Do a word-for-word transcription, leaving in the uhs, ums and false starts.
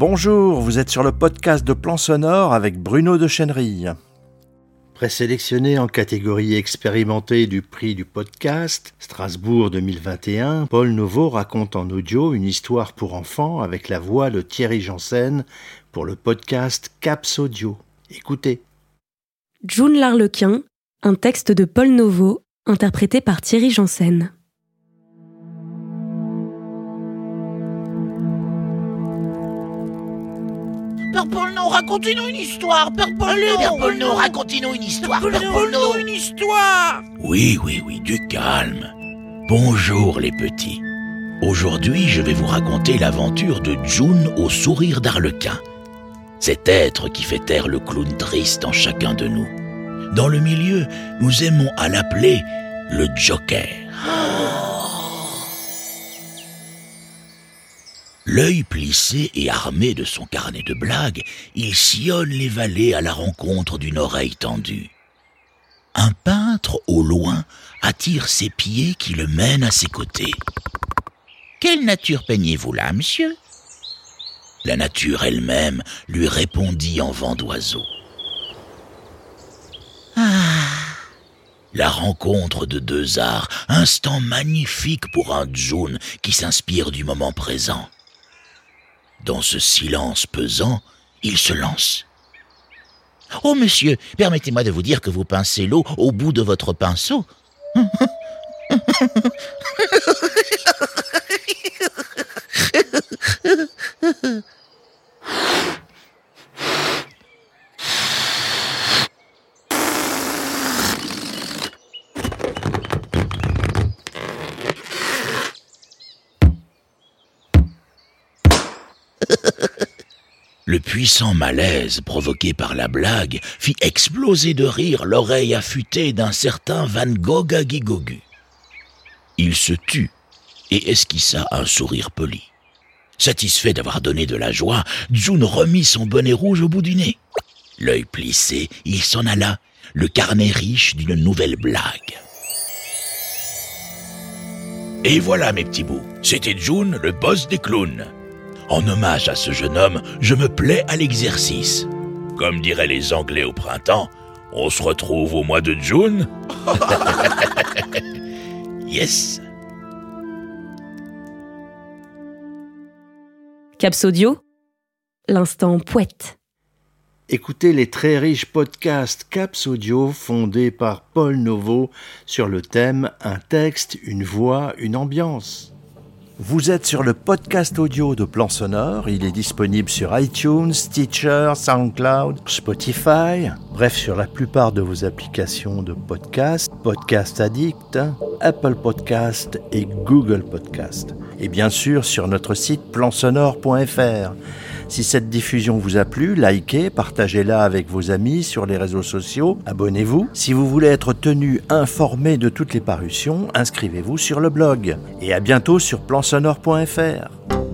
Bonjour, vous êtes sur le podcast de Plan Sonore avec Bruno Dechenry. Présélectionné en catégorie expérimentée du prix du podcast, Strasbourg deux mille vingt et un, Paul Novo raconte en audio une histoire pour enfants avec la voix de Thierry Janssen pour le podcast Caps Audio. Écoutez. June Larlequin, un texte de Paul Novo, interprété par Thierry Janssen. Père Polnum, racontez-nous une histoire. Père Polnum, Père Polnum, racontez-nous une histoire. Père Polnum, une histoire. Oui, oui, oui, du calme. Bonjour les petits. Aujourd'hui, je vais vous raconter l'aventure de June au sourire d'Arlequin. Cet être qui fait taire le clown triste en chacun de nous. Dans le milieu, nous aimons à l'appeler le Joker. L'œil plissé et armé de son carnet de blagues, il sillonne les vallées à la rencontre d'une oreille tendue. Un peintre, au loin, attire ses pieds qui le mènent à ses côtés. « Quelle nature peignez-vous là, monsieur ?» La nature elle-même lui répondit en vent d'oiseau. « Ah !» La rencontre de deux arts, instant magnifique pour un June qui s'inspire du moment présent. Dans ce silence pesant, il se lance. « Oh, monsieur, permettez-moi de vous dire que vous pincez l'eau au bout de votre pinceau. Le puissant malaise provoqué par la blague fit exploser de rire l'oreille affûtée d'un certain Van Goghagigogu. Il se tut et esquissa un sourire poli. Satisfait d'avoir donné de la joie, June remit son bonnet rouge au bout du nez. L'œil plissé, il s'en alla, le carnet riche d'une nouvelle blague. Et voilà mes petits bouts, c'était June, le boss des clowns. En hommage à ce jeune homme, je me plais à l'exercice. Comme diraient les Anglais au printemps, on se retrouve au mois de June. Yes. Caps Audio, l'instant poète. Écoutez les très riches podcasts Caps Audio fondés par Paul Novo sur le thème « Un texte, une voix, une ambiance ». Vous êtes sur le podcast audio de Plan Sonore, il est disponible sur iTunes, Stitcher, SoundCloud, Spotify, bref sur la plupart de vos applications de podcast, Podcast Addict, Apple Podcast et Google Podcast. Et bien sûr sur notre site plan sonore point f r. Si cette diffusion vous a plu, likez, partagez-la avec vos amis sur les réseaux sociaux, abonnez-vous. Si vous voulez être tenu informé de toutes les parutions, inscrivez-vous sur le blog. Et à bientôt sur plan sonore point f r.